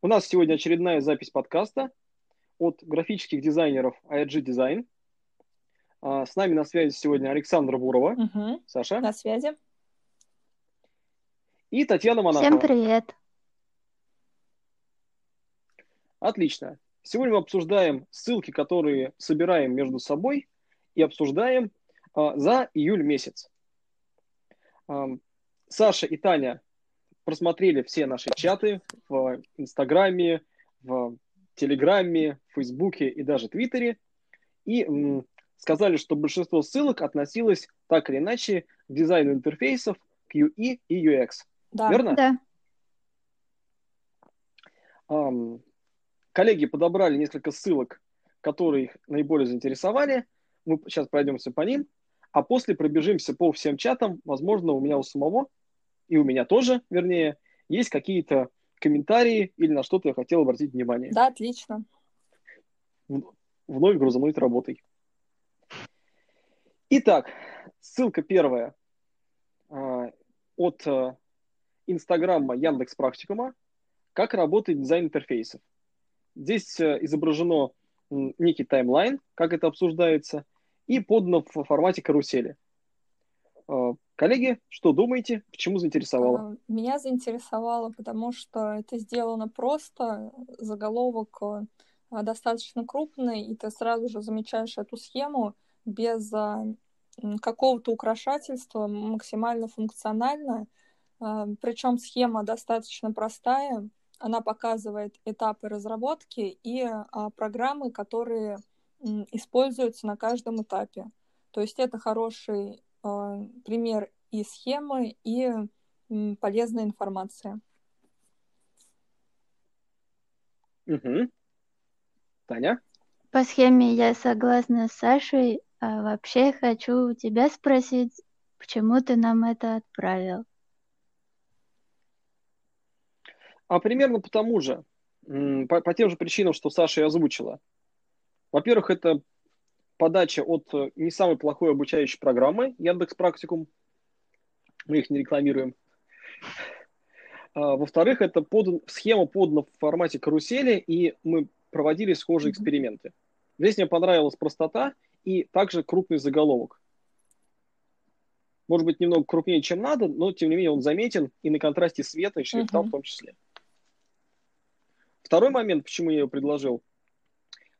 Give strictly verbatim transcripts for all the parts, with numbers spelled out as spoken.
У нас сегодня очередная запись подкаста от графических дизайнеров ай джи Design. С нами на связи сегодня Александра Бурова. Угу. Саша. На связи. И Татьяна Монатова. Всем привет. Отлично. Сегодня мы обсуждаем ссылки, которые собираем между собой, и обсуждаем а, за июль месяц. А, Саша и Таня просмотрели все наши чаты в Инстаграме, в Телеграме, в Фейсбуке и даже Твиттере. И м, сказали, что большинство ссылок относилось так или иначе к дизайну интерфейсов, кью и и ю экс. Да. Верно? Да. Um, коллеги подобрали несколько ссылок, которые их наиболее заинтересовали. Мы сейчас пройдемся по ним, а после пробежимся по всем чатам. Возможно, у меня у самого, и у меня тоже, вернее, есть какие-то комментарии или на что-то я хотел обратить внимание. Да, отлично. Вновь грузануть работой. Итак, ссылка первая от Инстаграма Яндекс.Практикума. Как работает дизайн интерфейсов. Здесь изображено некий таймлайн, как это обсуждается, и подано в формате карусели. Коллеги, что думаете? Почему заинтересовало? Меня заинтересовало, потому что это сделано просто. Заголовок достаточно крупный, и ты сразу же замечаешь эту схему без какого-то украшательства, максимально функционально. Причем схема достаточно простая. Она показывает этапы разработки и программы, которые используются на каждом этапе. То есть это хороший пример и схемы, и полезная информация. Угу. Таня? По схеме я согласна с Сашей. А вообще хочу тебя спросить, почему ты нам это отправил? А примерно по тому же, по, по тем же причинам, что Саша и озвучила. Во-первых, это подача от не самой плохой обучающей программы Яндекс.Практикум. Мы их не рекламируем. А, во-вторых, это подан, схема подана в формате карусели, и мы проводили схожие эксперименты. Здесь мне понравилась простота и также крупный заголовок. Может быть, немного крупнее, чем надо, но, тем не менее, он заметен и на контрасте света, и шрифта uh-huh. в том числе. Второй момент, почему я ее предложил.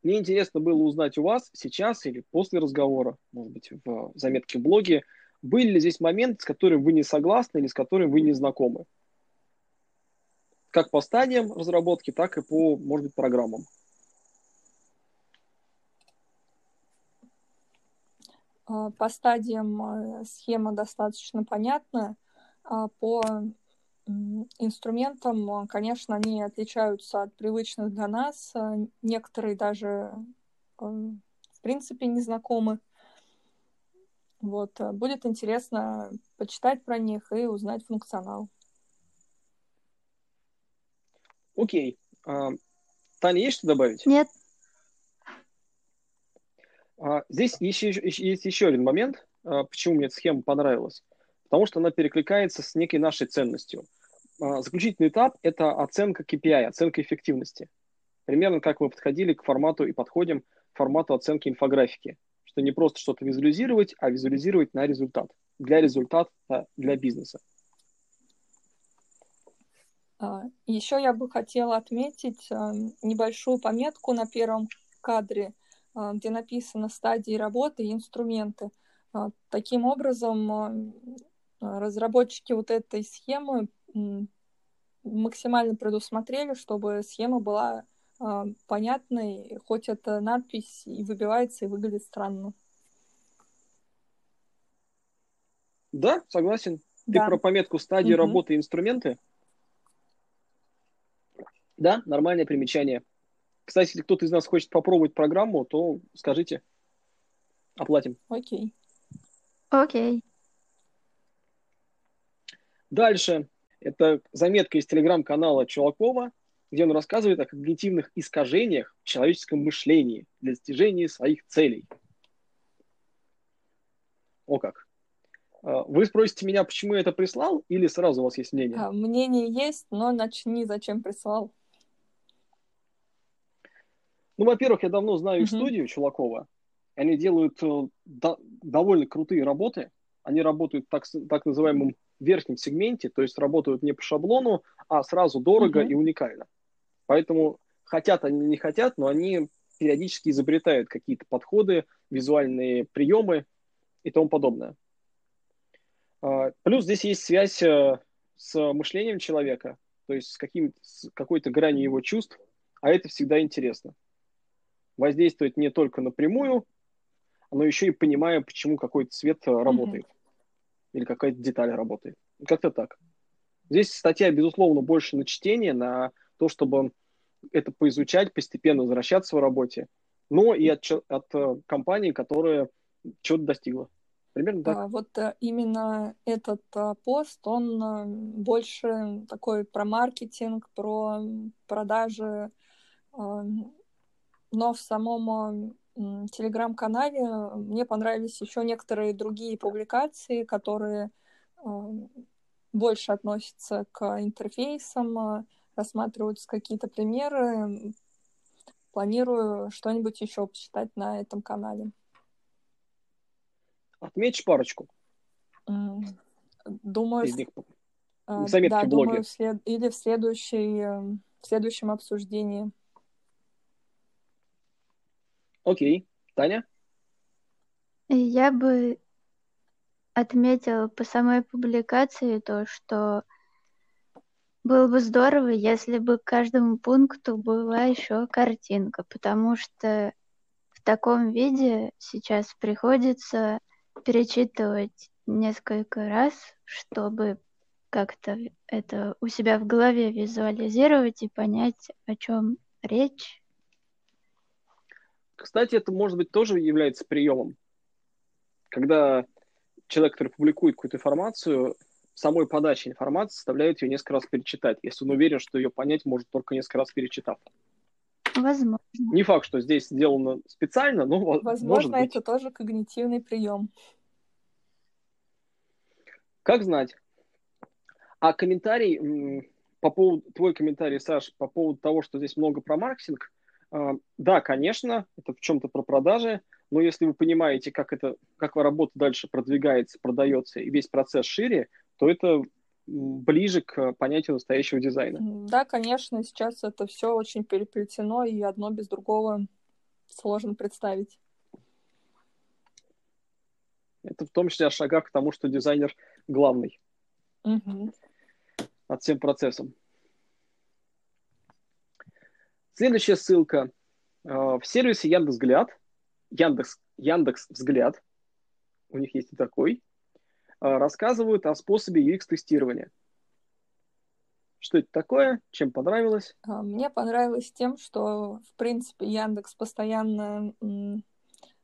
Мне интересно было узнать у вас сейчас или после разговора, может быть, в заметке в блоге, были ли здесь моменты, с которыми вы не согласны или с которыми вы не знакомы. Как по стадиям разработки, так и по, может быть, программам. По стадиям схема достаточно понятна. По инструментам, конечно, они отличаются от привычных для нас. Некоторые даже, в принципе, не знакомы. Вот. Будет интересно почитать про них и узнать функционал. Окей. Таня, есть что добавить? Нет. Здесь еще, есть еще один момент, почему мне эта схема понравилась. Потому что она перекликается с некой нашей ценностью. Заключительный этап – это оценка кей пи ай, оценка эффективности. Примерно как мы подходили к формату и подходим к формату оценки инфографики. Что не просто что-то визуализировать, а визуализировать на результат. Для результата, для бизнеса. Еще я бы хотела отметить небольшую пометку на первом кадре, где написано «стадии работы и инструменты». Таким образом, разработчики вот этой схемы максимально предусмотрели, чтобы схема была понятной, хоть эта надпись и выбивается, и выглядит странно. Да, согласен. Да. Ты про пометку «стадии угу. работы и инструменты»? Да, нормальное примечание. Кстати, если кто-то из нас хочет попробовать программу, то скажите. Оплатим. Окей. Окей. Дальше. Это заметка из телеграм-канала Чулакова, где он рассказывает о когнитивных искажениях в человеческом мышлении для достижения своих целей. О как. Вы спросите меня, почему я это прислал, или сразу у вас есть мнение? А, мнение есть, но начни, зачем прислал. Ну, во-первых, я давно знаю их uh-huh. студию Чулакова. Они делают до, довольно крутые работы. Они работают в так, так называемом верхнем сегменте, то есть работают не по шаблону, а сразу дорого uh-huh. и уникально. Поэтому хотят они или не хотят, но они периодически изобретают какие-то подходы, визуальные приемы и тому подобное. Плюс здесь есть связь с мышлением человека, то есть с, каким, с какой-то гранью его чувств, а это всегда интересно. Воздействует не только напрямую, но еще и понимая, почему какой-то цвет работает mm-hmm. или какая-то деталь работает. Как-то так. Здесь статья, безусловно, больше на чтение, на то, чтобы это поизучать, постепенно возвращаться в работе, но и от, от компании, которая чего-то достигла. Примерно так. А, вот именно этот а, пост, он а, больше такой про маркетинг, про продажи, а, но в самом а, телеграм-канале мне понравились еще некоторые другие публикации, которые а, больше относятся к интерфейсам, а, рассматриваются какие-то примеры. Планирую что-нибудь еще почитать на этом канале. Отмечь парочку. Думаю, из них заметки да, в блоге. Думаю, в след... или в, следующей... в следующем обсуждении. Окей. Таня? Я бы отметила по самой публикации то, что было бы здорово, если бы к каждому пункту была еще картинка, потому что в таком виде сейчас приходится перечитывать несколько раз, чтобы как-то это у себя в голове визуализировать и понять, о чем речь. Кстати, это, может быть, тоже является приемом. Когда человек, который публикует какую-то информацию, самой подачи информации заставляет ее несколько раз перечитать, если он уверен, что ее понять может только несколько раз перечитав. Возможно. Не факт, что здесь сделано специально, но возможно. Возможно, это тоже когнитивный прием. Как знать. А комментарий, по поводу, твой комментарий, Саш, по поводу того, что здесь много про маркетинг, да, конечно, это в чем-то про продажи, но если вы понимаете, как, это, как работа дальше продвигается, продается и весь процесс шире, то это ближе к понятию настоящего дизайна. Да, конечно, сейчас это все очень переплетено, и одно без другого сложно представить. Это в том числе о шагах к тому, что дизайнер главный угу. над всем процессом. Следующая ссылка. В сервисе Яндекс.Взгляд, Яндекс, Яндекс.Взгляд, у них есть и такой, рассказывают о способе ю экс-тестирования. Что это такое? Чем понравилось? Мне понравилось тем, что, в принципе, Яндекс постоянно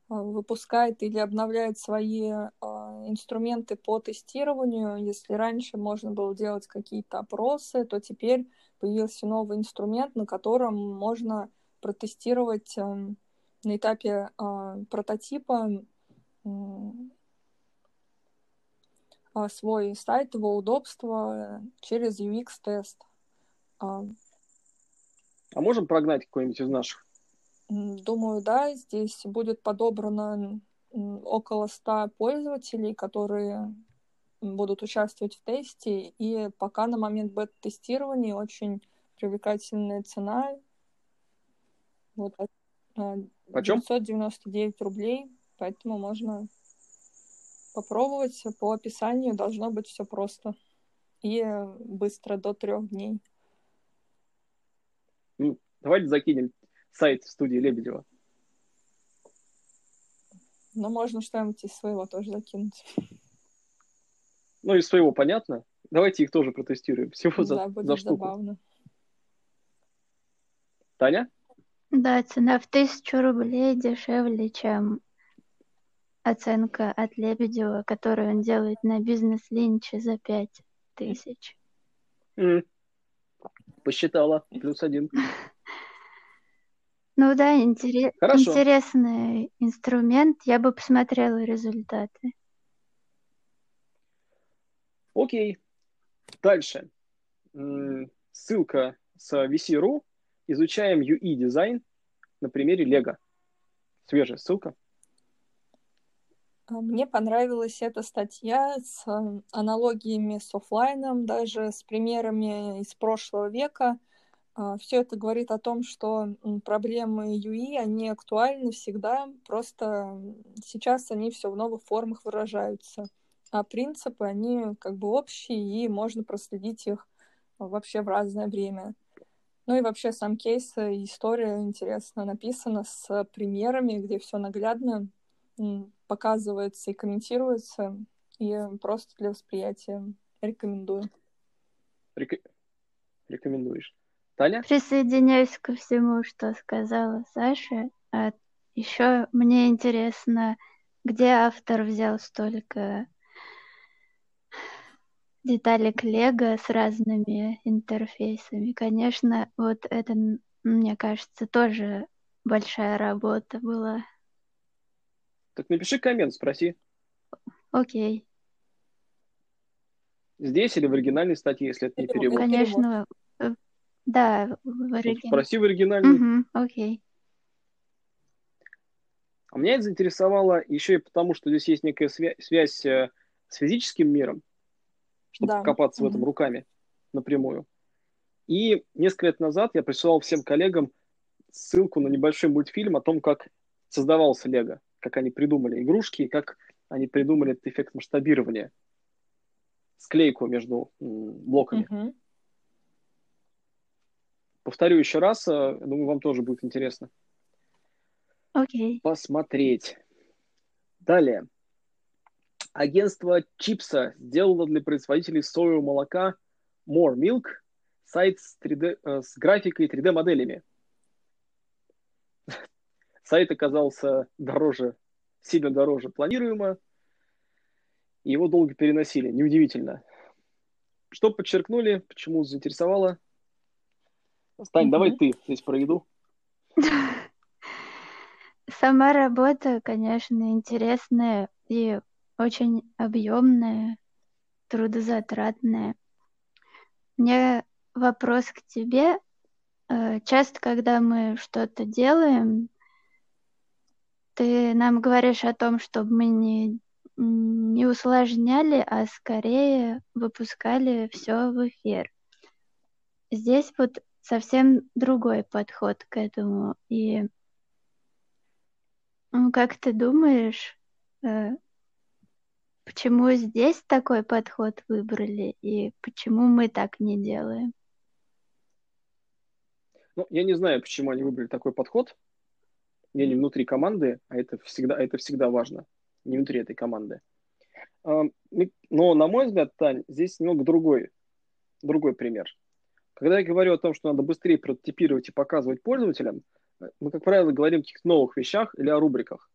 выпускает или обновляет свои инструменты по тестированию. Если раньше можно было делать какие-то опросы, то теперь появился новый инструмент, на котором можно протестировать на этапе прототипа свой сайт, его удобство через ю экс-тест. А можем прогнать какой-нибудь из наших? Думаю, да. Здесь будет подобрано около ста пользователей, которые будут участвовать в тесте. И пока на момент бета-тестирования очень привлекательная цена. Вот, почем? девятьсот девяносто девять рублей. Поэтому можно попробовать. По описанию должно быть все просто и быстро, до трех дней. Ну, давайте закинем сайт студии Лебедева. Ну, можно что-нибудь из своего тоже закинуть. Ну, из своего понятно. Давайте их тоже протестируем. Всего за, да, будет за штуку. Забавно. Таня? Да, цена в тысячу рублей дешевле, чем оценка от Лебедева, которую он делает на бизнес-линче за пять тысяч. Mm. Посчитала. Плюс один. Ну да, интерес... интересный инструмент. Я бы посмотрела результаты. Окей. Дальше. Ссылка с ви си точка ру. Изучаем ю ай дизайн. на примере Лего. Свежая ссылка. Мне понравилась эта статья с аналогиями с офлайном, даже с примерами из прошлого века. Все это говорит о том, что проблемы ю и, они актуальны всегда, просто сейчас они все в новых формах выражаются. А принципы, они как бы общие, и можно проследить их вообще в разное время. Ну и вообще сам кейс, история интересно написана с примерами, где все наглядно показывается и комментируется, и просто для восприятия. Рекомендую. Рек... Рекомендуешь. Таня? Присоединяюсь ко всему, что сказала Саша. А еще мне интересно, где автор взял столько деталек Лего с разными интерфейсами. Конечно, вот это, мне кажется, тоже большая работа была. Так напиши коммент, спроси. Окей. Здесь или в оригинальной статье, если это не перевод? Конечно, да, в оригинальной. Спроси в оригинальной. Угу, окей. А меня это заинтересовало еще и потому, что здесь есть некая свя- связь с физическим миром, чтобы да. копаться угу. в этом руками напрямую. И несколько лет назад я присылал всем коллегам ссылку на небольшой мультфильм о том, как создавался Лего, как они придумали игрушки и как они придумали этот эффект масштабирования, склейку между блоками. Угу. Повторю еще раз, думаю, вам тоже будет интересно. Окей. Посмотреть. Далее. Агентство Chipsa сделало для производителей соевого молока More Milk, сайт с, три дэ, с графикой и три дэ-моделями. Сайт оказался дороже, сильно дороже планируемо. Его долго переносили, неудивительно. Что подчеркнули, почему заинтересовало? Тань, mm-hmm. давай ты здесь про еду. Сама работа, конечно, интересная и очень объемная, трудозатратная. У меня вопрос к тебе. Часто, когда мы что-то делаем, ты нам говоришь о том, чтобы мы не, не усложняли, а скорее выпускали все в эфир. Здесь вот совсем другой подход к этому. И ну, как ты думаешь, почему здесь такой подход выбрали и почему мы так не делаем? Ну, я не знаю, почему они выбрали такой подход. Я не внутри команды, а это всегда, это всегда важно, не внутри этой команды. Но, на мой взгляд, Тань, здесь немного другой, другой пример. Когда я говорю о том, что надо быстрее прототипировать и показывать пользователям, мы, как правило, говорим о каких-то новых вещах или о рубриках.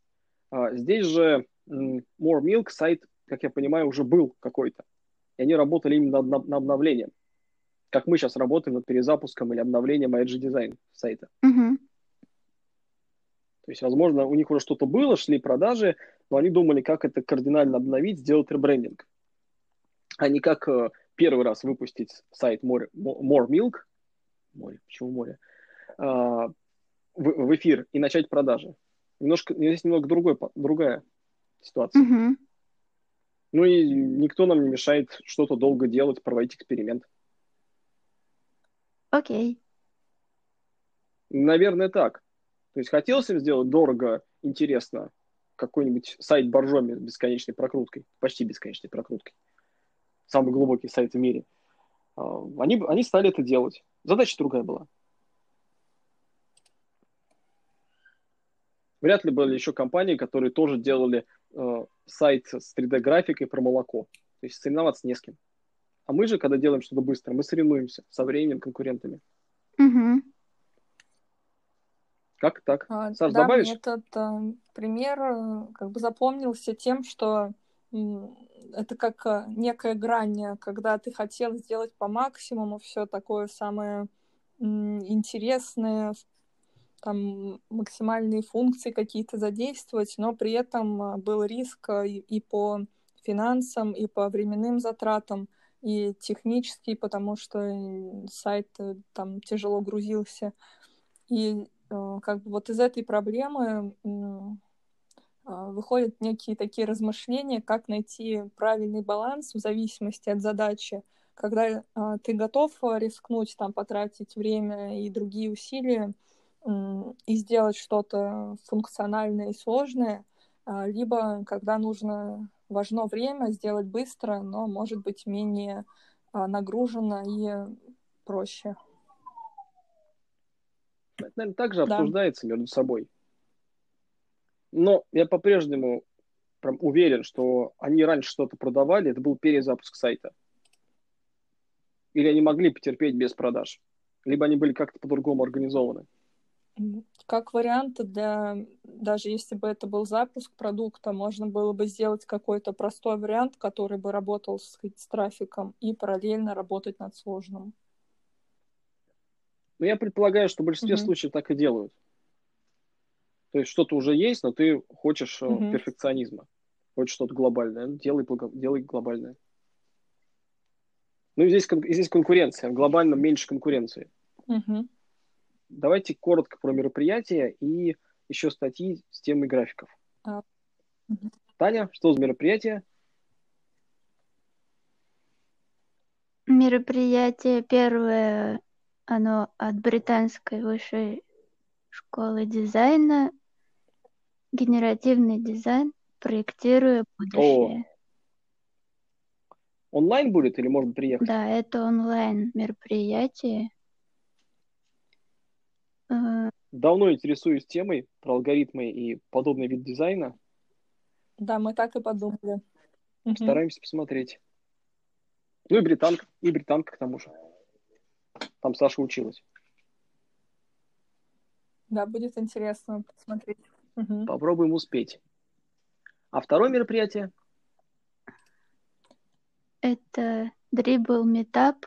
Здесь же More Milk сайт, как я понимаю, уже был какой-то. И они работали именно над, над обновлением. Как мы сейчас работаем над перезапуском или обновлением ай джи Design сайта. Mm-hmm. То есть, возможно, у них уже что-то было, шли продажи, но они думали, как это кардинально обновить, сделать ребрендинг. А не как первый раз выпустить сайт More, More Milk, море, почему море, в, в эфир и начать продажи. Немножко, здесь немного другой, другая ситуация. Mm-hmm. Ну и никто нам не мешает что-то долго делать, проводить эксперимент. Окей. Okay. Наверное, так. То есть хотелось им сделать дорого, интересно, какой-нибудь сайт боржоми с бесконечной прокруткой, почти бесконечной прокруткой. Самый глубокий сайт в мире. Они, они стали это делать. Задача другая была. Вряд ли были еще компании, которые тоже делали э, сайт с три дэ-графикой про молоко. То есть соревноваться не с кем. А мы же, когда делаем что-то быстро, мы соревнуемся со временем, конкурентами. Угу. Как так? А, Саш, да, добавишь? Этот а, пример как бы запомнился тем, что м, это как некая грань, когда ты хотел сделать по максимуму все такое самое м, интересное, там максимальные функции какие-то задействовать, но при этом был риск и, и по финансам, и по временным затратам, и технический, потому что сайт там тяжело грузился. И как бы вот из этой проблемы выходят некие такие размышления, как найти правильный баланс в зависимости от задачи, когда ты готов рискнуть, там, потратить время и другие усилия и сделать что-то функциональное и сложное, либо когда нужно, важно время, сделать быстро, но, может быть, менее нагружено и проще. Это, наверное, также да. обсуждается между собой. Но я по-прежнему прям уверен, что они раньше что-то продавали, это был перезапуск сайта. Или они могли потерпеть без продаж. Либо они были как-то по-другому организованы. Как вариант, для... даже если бы это был запуск продукта, можно было бы сделать какой-то простой вариант, который бы работал с, с трафиком и параллельно работать над сложным. Но я предполагаю, что в большинстве mm-hmm. случаев так и делают. То есть что-то уже есть, но ты хочешь mm-hmm. перфекционизма. Хочешь что-то глобальное, делай, делай глобальное. Ну и здесь, и здесь конкуренция. В глобальном меньше конкуренции. Mm-hmm. Давайте коротко про мероприятия и еще статьи с темой графиков. Mm-hmm. Таня, что за мероприятие? Мероприятие первое, оно от британской высшей школы дизайна. Генеративный дизайн. Проектируя будущее. О. Онлайн будет или можно приехать? Да, это онлайн мероприятие. Давно интересуюсь темой про алгоритмы и подобный вид дизайна. Да, мы так и подумали. Стараемся угу. посмотреть. Ну и британка, и британка к тому же. Там Саша училась. Да, будет интересно посмотреть. Угу. Попробуем успеть. А второе мероприятие? Это Dribbble Meetup.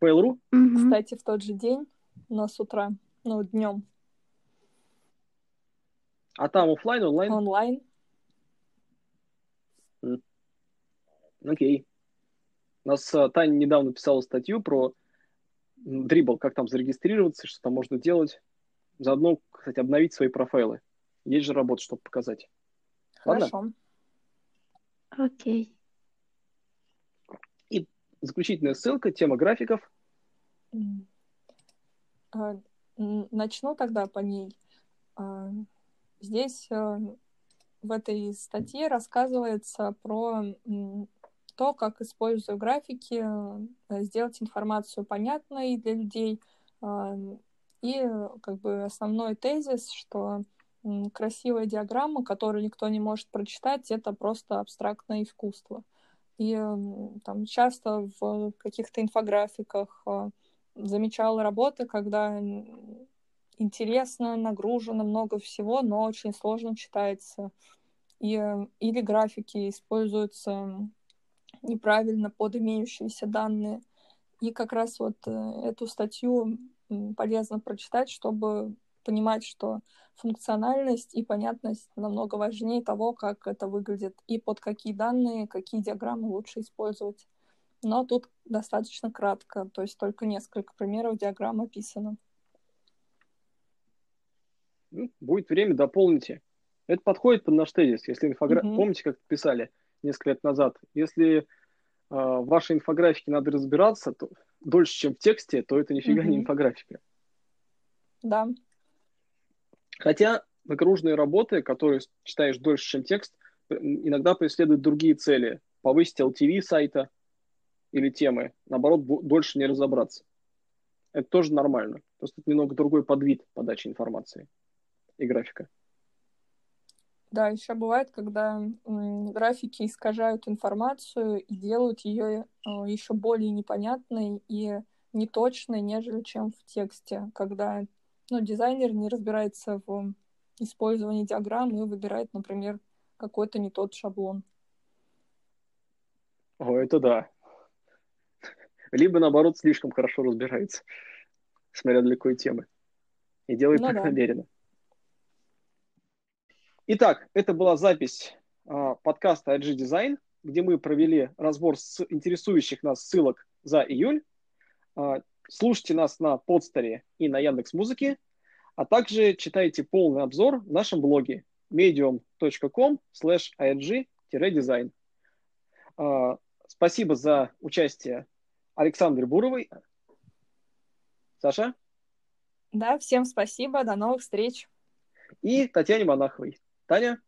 пи эл точка ру? Угу. Кстати, в тот же день, но с утра, ну, днем. А там офлайн, онлайн? Онлайн. М. Окей. У нас Таня недавно писала статью про Dribbble, как там зарегистрироваться, что там можно делать. Заодно, кстати, обновить свои профайлы. Есть же работа, чтобы показать. Хорошо. Ладно? Окей. И заключительная ссылка, тема графиков. Начну тогда по ней. Здесь в этой статье рассказывается про то, как, используя графики, сделать информацию понятной для людей. И как бы основной тезис, что красивая диаграмма, которую никто не может прочитать, это просто абстрактное искусство. И там часто в каких-то инфографиках замечала работы, когда интересно, нагружено, много всего, но очень сложно читается. И, или графики используются неправильно под имеющиеся данные. И как раз вот эту статью полезно прочитать, чтобы понимать, что функциональность и понятность намного важнее того, как это выглядит, и под какие данные, какие диаграммы лучше использовать. Но тут достаточно кратко, то есть только несколько примеров диаграмм описано. Будет время, дополните. Это подходит под наш тезис. Если инфогра... угу. Помните, как писали несколько лет назад? Если э, в вашей инфографике надо разбираться то... дольше, чем в тексте, то это нифига угу. не инфографика. Да. Хотя нагруженные работы, которые читаешь дольше, чем текст, иногда преследуют другие цели. Повысить эл ти ви сайта или темы. Наоборот, дольше не разобраться. Это тоже нормально. Просто это немного другой подвид подачи информации и графика. Да, еще бывает, когда графики искажают информацию и делают ее еще более непонятной и неточной, нежели чем в тексте, когда ну, дизайнер не разбирается в использовании диаграмм и выбирает, например, какой-то не тот шаблон. О, это да. Либо, наоборот, слишком хорошо разбирается, смотря для какой темы, и делает ну, так да. намеренно. Итак, это была запись э, подкаста ай джи Design, где мы провели разбор с интересующих нас ссылок за июль. Э, Слушайте нас на Подстере и на Яндекс.Музыке, а также читайте полный обзор в нашем блоге медиум точка ком слэш ай джи дизайн. Спасибо за участие Александре Буровой. Саша? Да, всем спасибо, до новых встреч. И Татьяне Монаховой. Таня?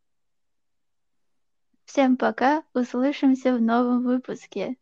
Всем пока, услышимся в новом выпуске.